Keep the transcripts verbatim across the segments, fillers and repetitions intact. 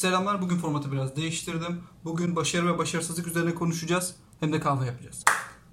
Selamlar, bugün formatı biraz değiştirdim. Bugün başarı ve başarısızlık üzerine konuşacağız. Hem de kahve yapacağız.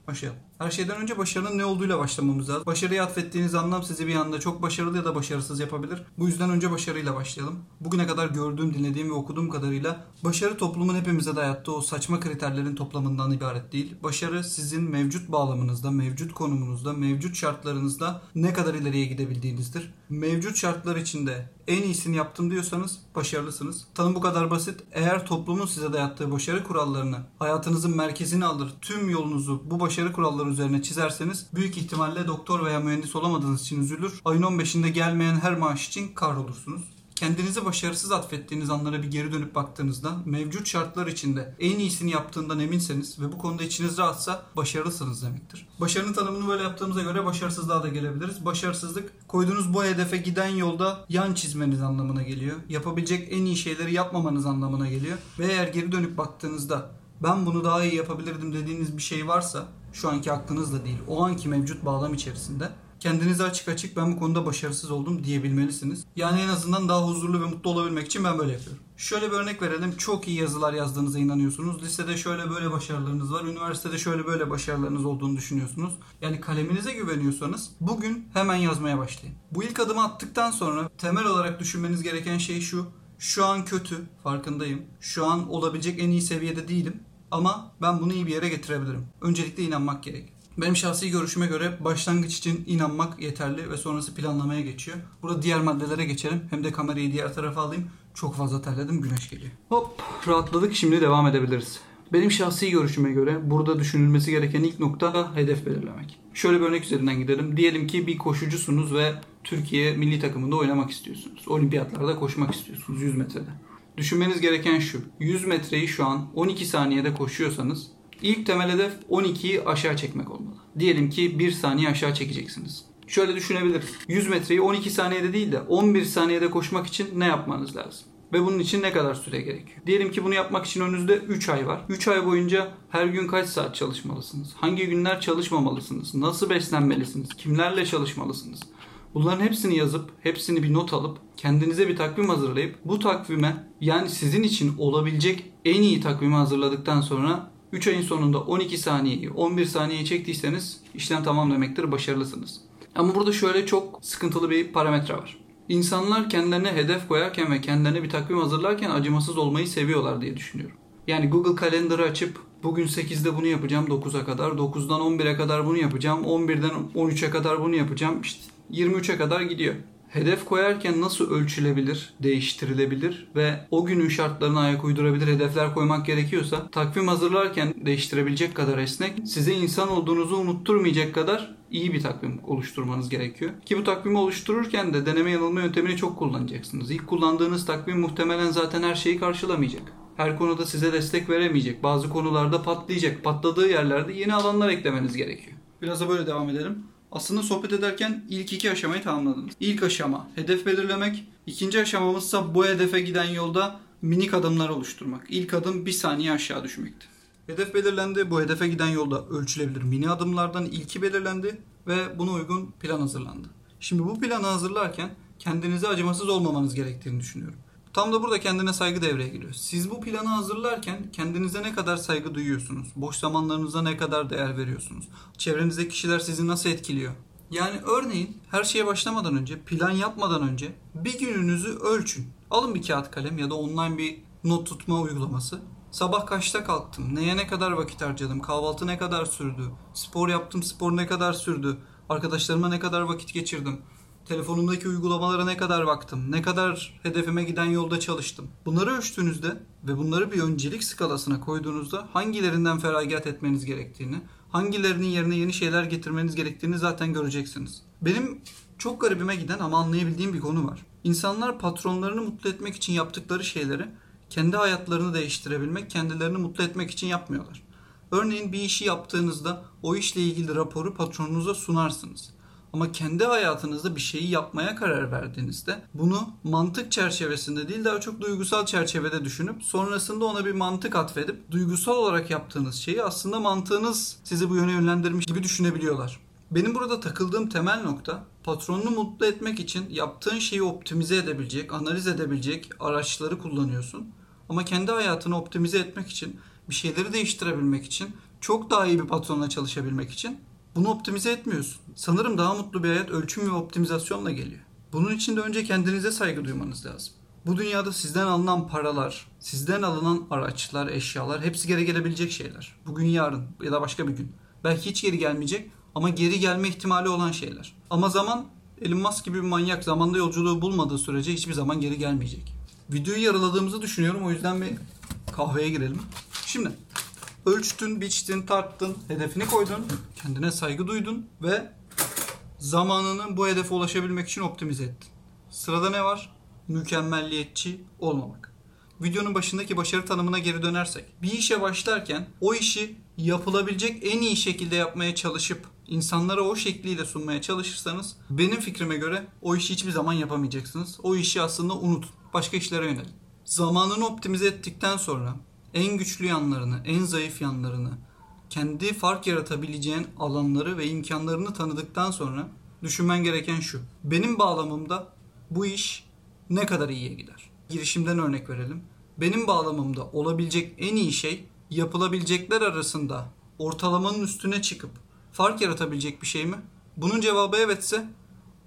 Başlayalım. Her şeyden önce başarının ne olduğuyla başlamamız lazım. Başarıya atfettiğiniz anlam sizi bir anda çok başarılı ya da başarısız yapabilir. Bu yüzden önce başarıyla başlayalım. Bugüne kadar gördüğüm, dinlediğim ve okuduğum kadarıyla başarı toplumun hepimize dayattığı o saçma kriterlerin toplamından ibaret değil. Başarı sizin mevcut bağlamınızda, mevcut konumunuzda, mevcut şartlarınızda ne kadar ileriye gidebildiğinizdir. Mevcut şartlar içinde en iyisini yaptım diyorsanız başarılısınız. Tanım bu kadar basit. Eğer toplumun size dayattığı başarı kurallarını hayatınızın merkezine alır, tüm yolunuzu bu başarı kuralları üzerine çizerseniz büyük ihtimalle doktor veya mühendis olamadığınız için üzülür. Ayın on beşinde gelmeyen her maaş için kahrolursunuz. Kendinizi başarısız atfettiğiniz anlara bir geri dönüp baktığınızda mevcut şartlar içinde en iyisini yaptığından eminseniz ve bu konuda içiniz rahatsa başarılısınız demektir. Başarının tanımını böyle yaptığımıza göre başarısızlığa da gelebiliriz. Başarısızlık, koyduğunuz bu hedefe giden yolda yan çizmeniz anlamına geliyor. Yapabilecek en iyi şeyleri yapmamanız anlamına geliyor. Ve eğer geri dönüp baktığınızda ben bunu daha iyi yapabilirdim dediğiniz bir şey varsa şu anki aklınızla değil, o anki mevcut bağlam içerisinde kendinize açık açık ben bu konuda başarısız oldum diyebilmelisiniz. Yani en azından daha huzurlu ve mutlu olabilmek için ben böyle yapıyorum. Şöyle bir örnek verelim. Çok iyi yazılar yazdığınıza inanıyorsunuz. Lisede şöyle böyle başarılarınız var. Üniversitede şöyle böyle başarılarınız olduğunu düşünüyorsunuz. Yani kaleminize güveniyorsanız bugün hemen yazmaya başlayın. Bu ilk adımı attıktan sonra temel olarak düşünmeniz gereken şey şu. Şu an kötü, farkındayım. Şu an olabilecek en iyi seviyede değilim. Ama ben bunu iyi bir yere getirebilirim. Öncelikle inanmak gerek. Benim şahsi görüşüme göre başlangıç için inanmak yeterli ve sonrası planlamaya geçiyor. Burada diğer maddelere geçelim. Hem de kamerayı diğer tarafa alayım. Çok fazla terledim, güneş geliyor. Hop, rahatladık. Şimdi devam edebiliriz. Benim şahsi görüşüme göre burada düşünülmesi gereken ilk nokta hedef belirlemek. Şöyle bir örnek üzerinden gidelim. Diyelim ki bir koşucusunuz ve Türkiye milli takımında oynamak istiyorsunuz. Olimpiyatlarda koşmak istiyorsunuz yüz metrede. Düşünmeniz gereken şu, yüz metreyi şu an on iki saniyede koşuyorsanız ilk temel hedef on ikiyi aşağı çekmek olmalı. Diyelim ki bir saniye aşağı çekeceksiniz. Şöyle düşünebiliriz, yüz metreyi on iki saniyede değil de on bir saniyede koşmak için ne yapmanız lazım? Ve bunun için ne kadar süre gerekiyor? Diyelim ki bunu yapmak için önünüzde üç ay var. üç ay boyunca her gün kaç saat çalışmalısınız? Hangi günler çalışmamalısınız? Nasıl beslenmelisiniz? Kimlerle çalışmalısınız? Bunların hepsini yazıp, hepsini bir not alıp, kendinize bir takvim hazırlayıp bu takvime, yani sizin için olabilecek en iyi takvimi hazırladıktan sonra üç ayın sonunda on iki saniyeyi, on bir saniyeyi çektiyseniz işlem tamam demektir, başarılısınız. Ama burada şöyle çok sıkıntılı bir parametre var. İnsanlar kendilerine hedef koyarken ve kendilerine bir takvim hazırlarken acımasız olmayı seviyorlar diye düşünüyorum. Yani Google Calendar'ı açıp bugün sekizde bunu yapacağım dokuza kadar, dokuzdan on bire kadar bunu yapacağım, on birden on üçe kadar bunu yapacağım, işte yirmi üçe kadar gidiyor. Hedef koyarken nasıl ölçülebilir, değiştirilebilir ve o günün şartlarına ayak uydurabilir hedefler koymak gerekiyorsa takvim hazırlarken değiştirebilecek kadar esnek, size insan olduğunuzu unutturmayacak kadar iyi bir takvim oluşturmanız gerekiyor. Ki bu takvimi oluştururken de deneme yanılma yöntemini çok kullanacaksınız. İlk kullandığınız takvim muhtemelen zaten her şeyi karşılamayacak. Her konuda size destek veremeyecek. Bazı konularda patlayacak. Patladığı yerlerde yeni alanlar eklemeniz gerekiyor. Biraz da böyle devam edelim. Aslında sohbet ederken ilk iki aşamayı tamamladınız. İlk aşama hedef belirlemek. İkinci aşamamızsa bu hedefe giden yolda minik adımlar oluşturmak. İlk adım bir saniye aşağı düşmekti. Hedef belirlendi. Bu hedefe giden yolda ölçülebilir mini adımlardan ilki belirlendi ve buna uygun plan hazırlandı. Şimdi bu planı hazırlarken kendinize acımasız olmamanız gerektiğini düşünüyorum. Tam da burada kendine saygı devreye giriyor. Siz bu planı hazırlarken kendinize ne kadar saygı duyuyorsunuz? Boş zamanlarınıza ne kadar değer veriyorsunuz? Çevrenizdeki kişiler sizi nasıl etkiliyor? Yani örneğin her şeye başlamadan önce, plan yapmadan önce bir gününüzü ölçün. Alın bir kağıt kalem ya da online bir not tutma uygulaması. Sabah kaçta kalktım? Neye ne kadar vakit harcadım? Kahvaltı ne kadar sürdü? Spor yaptım, spor ne kadar sürdü? Arkadaşlarıma ne kadar vakit geçirdim? Telefonumdaki uygulamalara ne kadar baktım, ne kadar hedefime giden yolda çalıştım. Bunları ölçtüğünüzde ve bunları bir öncelik skalasına koyduğunuzda hangilerinden feragat etmeniz gerektiğini, hangilerinin yerine yeni şeyler getirmeniz gerektiğini zaten göreceksiniz. Benim çok garibime giden ama anlayabildiğim bir konu var. İnsanlar patronlarını mutlu etmek için yaptıkları şeyleri kendi hayatlarını değiştirebilmek, kendilerini mutlu etmek için yapmıyorlar. Örneğin bir işi yaptığınızda o işle ilgili raporu patronunuza sunarsınız. Ama kendi hayatınızda bir şeyi yapmaya karar verdiğinizde bunu mantık çerçevesinde değil daha çok duygusal çerçevede düşünüp sonrasında ona bir mantık atfedip duygusal olarak yaptığınız şeyi aslında mantığınız sizi bu yöne yönlendirmiş gibi düşünebiliyorlar. Benim burada takıldığım temel nokta, patronunu mutlu etmek için yaptığın şeyi optimize edebilecek, analiz edebilecek araçları kullanıyorsun. Ama kendi hayatını optimize etmek için, bir şeyleri değiştirebilmek için, çok daha iyi bir patronla çalışabilmek için bunu optimize etmiyorsun. Sanırım daha mutlu bir hayat ölçüm ve optimizasyonla geliyor. Bunun için de önce kendinize saygı duymanız lazım. Bu dünyada sizden alınan paralar, sizden alınan araçlar, eşyalar hepsi geri gelebilecek şeyler. Bugün, yarın ya da başka bir gün. Belki hiç geri gelmeyecek ama geri gelme ihtimali olan şeyler. Ama zaman, Elon Musk gibi bir manyak zamanda yolculuğu bulmadığı sürece hiçbir zaman geri gelmeyecek. Videoyu yarıladığımızı düşünüyorum, o yüzden bir kahveye girelim. Şimdi ölçtün, biçtin, tarttın, hedefini koydun, kendine saygı duydun ve zamanını bu hedefe ulaşabilmek için optimize ettin. Sırada ne var? Mükemmelliyetçi olmamak. Videonun başındaki başarı tanımına geri dönersek, bir işe başlarken o işi yapılabilecek en iyi şekilde yapmaya çalışıp insanlara o şekliyle sunmaya çalışırsanız, benim fikrime göre o işi hiçbir zaman yapamayacaksınız. O işi aslında unutun. Başka işlere yönelin. Zamanını optimize ettikten sonra en güçlü yanlarını, en zayıf yanlarını, kendi fark yaratabileceğin alanları ve imkanlarını tanıdıktan sonra düşünmen gereken şu. Benim bağlamımda bu iş ne kadar iyiye gider? Girişimden örnek verelim. Benim bağlamımda olabilecek en iyi şey, yapılabilecekler arasında ortalamanın üstüne çıkıp fark yaratabilecek bir şey mi? Bunun cevabı evetse,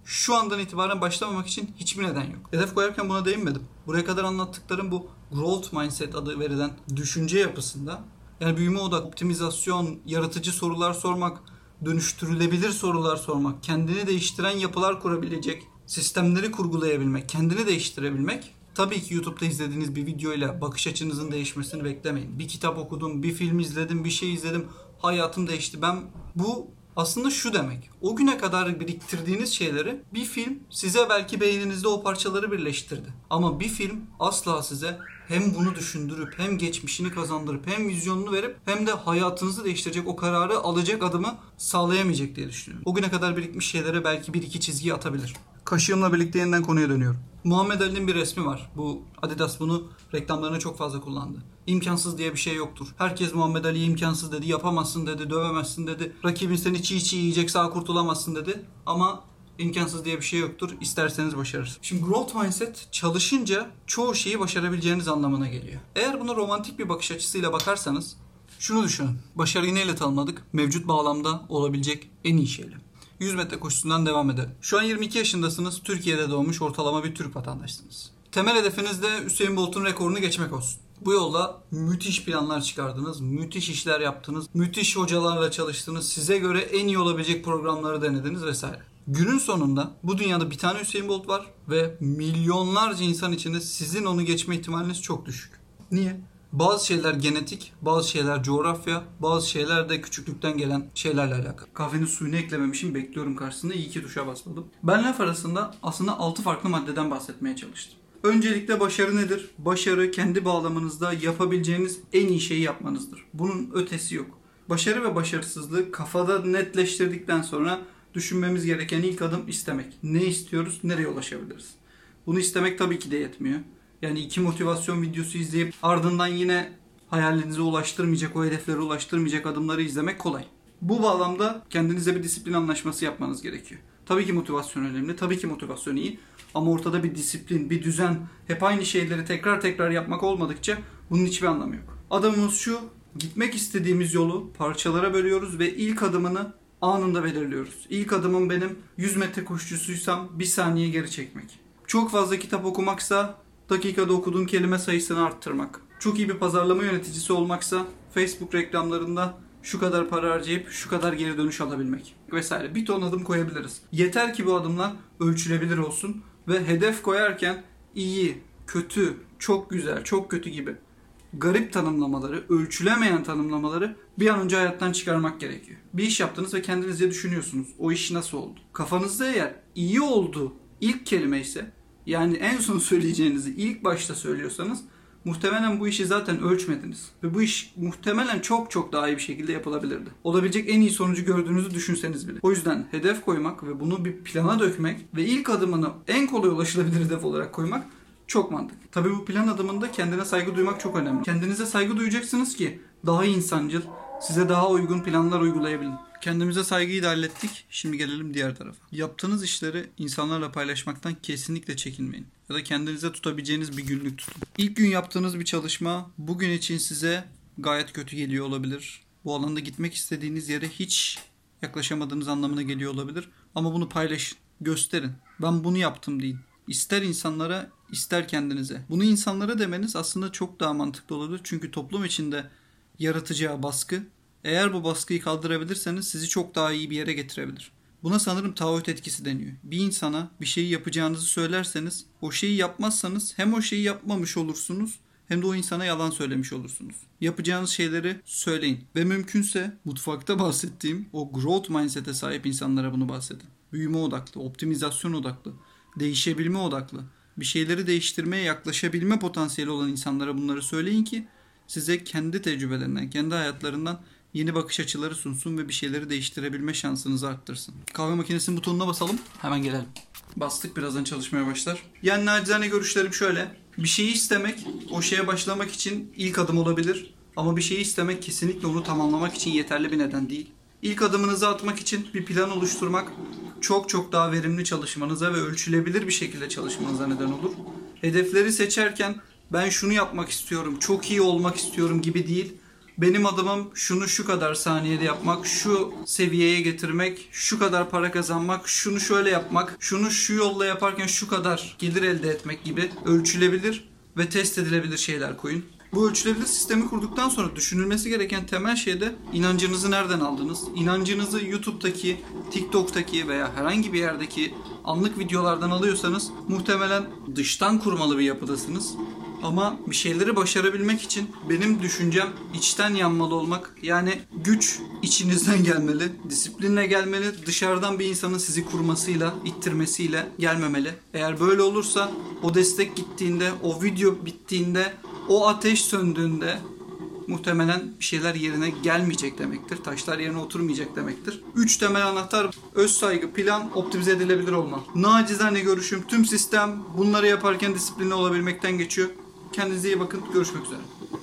şu andan itibaren başlamamak için hiçbir neden yok. Hedef koyarken buna değinmedim. Buraya kadar anlattıklarım bu growth mindset adı verilen düşünce yapısında, yani büyüme odaklı, optimizasyon, yaratıcı sorular sormak, dönüştürülebilir sorular sormak, kendini değiştiren yapılar kurabilecek sistemleri kurgulayabilmek, kendini değiştirebilmek. Tabii ki YouTube'da izlediğiniz bir videoyla bakış açınızın değişmesini beklemeyin. Bir kitap okudum, bir film izledim, bir şey izledim, hayatım değişti. Ben bu aslında şu demek. O güne kadar biriktirdiğiniz şeyleri bir film size belki beyninizde o parçaları birleştirdi. Ama bir film asla size hem bunu düşündürüp hem geçmişini kazandırıp hem vizyonunu verip hem de hayatınızı değiştirecek o kararı alacak adımı sağlayamayacak diye düşünüyorum. O güne kadar birikmiş şeylere belki bir iki çizgi atabilir. Kaşığımla birlikte yeniden konuya dönüyorum. Muhammed Ali'nin bir resmi var. Bu Adidas bunu reklamlarına çok fazla kullandı. İmkansız diye bir şey yoktur. Herkes Muhammed Ali'ye imkansız dedi, yapamazsın dedi, dövemezsin dedi. Rakibin seni çiğ çiğ yiyecek, sağ kurtulamazsın dedi. Ama imkansız diye bir şey yoktur. İsterseniz başarırsınız. Şimdi growth mindset çalışınca çoğu şeyi başarabileceğiniz anlamına geliyor. Eğer buna romantik bir bakış açısıyla bakarsanız şunu düşünün. Başarıyı neyle tanımladık? Mevcut bağlamda olabilecek en iyi şeyle. yüz metre koşusundan devam edelim. Şu an yirmi iki yaşındasınız. Türkiye'de doğmuş ortalama bir Türk vatandaşısınız. Temel hedefiniz de Usain Bolt'un rekorunu geçmek olsun. Bu yolda müthiş planlar çıkardınız, müthiş işler yaptınız, müthiş hocalarla çalıştınız, size göre en iyi olabilecek programları denediniz vesaire. Günün sonunda bu dünyada bir tane Usain Bolt var ve milyonlarca insan içinde sizin onu geçme ihtimaliniz çok düşük. Niye? Bazı şeyler genetik, bazı şeyler coğrafya, bazı şeyler de küçüklükten gelen şeylerle alakalı. Kahvenin suyunu eklememişim, bekliyorum karşısında. İyi ki duşa basmadım. Ben laf arasında aslında altı farklı maddeden bahsetmeye çalıştım. Öncelikle başarı nedir? Başarı kendi bağlamınızda yapabileceğiniz en iyi şeyi yapmanızdır. Bunun ötesi yok. Başarı ve başarısızlığı kafada netleştirdikten sonra düşünmemiz gereken ilk adım istemek. Ne istiyoruz, nereye ulaşabiliriz? Bunu istemek tabii ki de yetmiyor. Yani iki motivasyon videosu izleyip ardından yine hayalinize ulaştırmayacak, o hedeflere ulaştırmayacak adımları izlemek kolay. Bu bağlamda kendinize bir disiplin anlaşması yapmanız gerekiyor. Tabii ki motivasyon önemli, tabii ki motivasyon iyi. Ama ortada bir disiplin, bir düzen, hep aynı şeyleri tekrar tekrar yapmak olmadıkça bunun hiçbir anlamı yok. Adımımız şu, gitmek istediğimiz yolu parçalara bölüyoruz ve ilk adımını anında belirliyoruz. İlk adımım benim yüz metre koşucusuysam bir saniye geri çekmek. Çok fazla kitap okumaksa dakikada okuduğun kelime sayısını arttırmak. Çok iyi bir pazarlama yöneticisi olmaksa Facebook reklamlarında şu kadar para harcayıp şu kadar geri dönüş alabilmek vesaire. Bir ton adım koyabiliriz. Yeter ki bu adımlar ölçülebilir olsun ve hedef koyarken iyi, kötü, çok güzel, çok kötü gibi garip tanımlamaları, ölçülemeyen tanımlamaları bir an önce hayattan çıkarmak gerekiyor. Bir iş yaptınız ve kendinizce düşünüyorsunuz. O iş nasıl oldu? Kafanızda eğer iyi oldu ilk kelime ise, yani en son söyleyeceğinizi ilk başta söylüyorsanız muhtemelen bu işi zaten ölçmediniz. Ve bu iş muhtemelen çok çok daha iyi bir şekilde yapılabilirdi. Olabilecek en iyi sonucu gördüğünüzü düşünseniz bile. O yüzden hedef koymak ve bunu bir plana dökmek ve ilk adımını en kolay ulaşılabilir hedef olarak koymak çok mantıklı. Tabii bu plan adımında kendine saygı duymak çok önemli. Kendinize saygı duyacaksınız ki daha insancıl, Size daha uygun planlar uygulayabilin. Kendimize saygıyı da hallettik. Şimdi gelelim diğer tarafa. Yaptığınız işleri insanlarla paylaşmaktan kesinlikle çekinmeyin. Ya da kendinize tutabileceğiniz bir günlük tutun. İlk gün yaptığınız bir çalışma bugün için size gayet kötü geliyor olabilir. Bu alanda gitmek istediğiniz yere hiç yaklaşamadığınız anlamına geliyor olabilir. Ama bunu paylaşın, gösterin. Ben bunu yaptım deyin. İster insanlara, ister kendinize. Bunu insanlara demeniz aslında çok daha mantıklı olabilir. Çünkü toplum içinde yaratacağı baskı, eğer bu baskıyı kaldırabilirseniz sizi çok daha iyi bir yere getirebilir. Buna sanırım taahhüt etkisi deniyor. Bir insana bir şeyi yapacağınızı söylerseniz, o şeyi yapmazsanız hem o şeyi yapmamış olursunuz, hem de o insana yalan söylemiş olursunuz. Yapacağınız şeyleri söyleyin. Ve mümkünse mutfakta bahsettiğim o growth mindset'e sahip insanlara bunu bahsedin. Büyüme odaklı, optimizasyon odaklı, değişebilme odaklı, bir şeyleri değiştirmeye yaklaşabilme potansiyeli olan insanlara bunları söyleyin ki size kendi tecrübelerinden, kendi hayatlarından yeni bakış açıları sunsun ve bir şeyleri değiştirebilme şansınızı arttırsın. Kahve makinesinin butonuna basalım. Hemen gelelim. Bastık, birazdan çalışmaya başlar. Yani nacizane görüşlerim şöyle. Bir şeyi istemek, o şeye başlamak için ilk adım olabilir. Ama bir şeyi istemek kesinlikle onu tamamlamak için yeterli bir neden değil. İlk adımınızı atmak için bir plan oluşturmak çok çok daha verimli çalışmanıza ve ölçülebilir bir şekilde çalışmanıza neden olur. Hedefleri seçerken ben şunu yapmak istiyorum, çok iyi olmak istiyorum gibi değil. Benim adımım şunu şu kadar saniyede yapmak, şu seviyeye getirmek, şu kadar para kazanmak, şunu şöyle yapmak, şunu şu yolla yaparken şu kadar gelir elde etmek gibi ölçülebilir ve test edilebilir şeyler koyun. Bu ölçülebilir sistemi kurduktan sonra düşünülmesi gereken temel şey de inancınızı nereden aldınız? İnancınızı YouTube'daki, TikTok'taki veya herhangi bir yerdeki anlık videolardan alıyorsanız muhtemelen dıştan kurmalı bir yapıdasınız. Ama bir şeyleri başarabilmek için benim düşüncem içten yanmalı olmak. Yani güç içinizden gelmeli, disiplinle gelmeli, dışarıdan bir insanın sizi kurmasıyla, ittirmesiyle gelmemeli. Eğer böyle olursa o destek gittiğinde, o video bittiğinde, o ateş söndüğünde muhtemelen bir şeyler yerine gelmeyecek demektir. Taşlar yerine oturmayacak demektir. Üç temel anahtar: öz saygı, plan, optimize edilebilir olma. Nacizane görüşüm, tüm sistem bunları yaparken disiplinli olabilmekten geçiyor. Kendinize iyi bakın. Görüşmek üzere.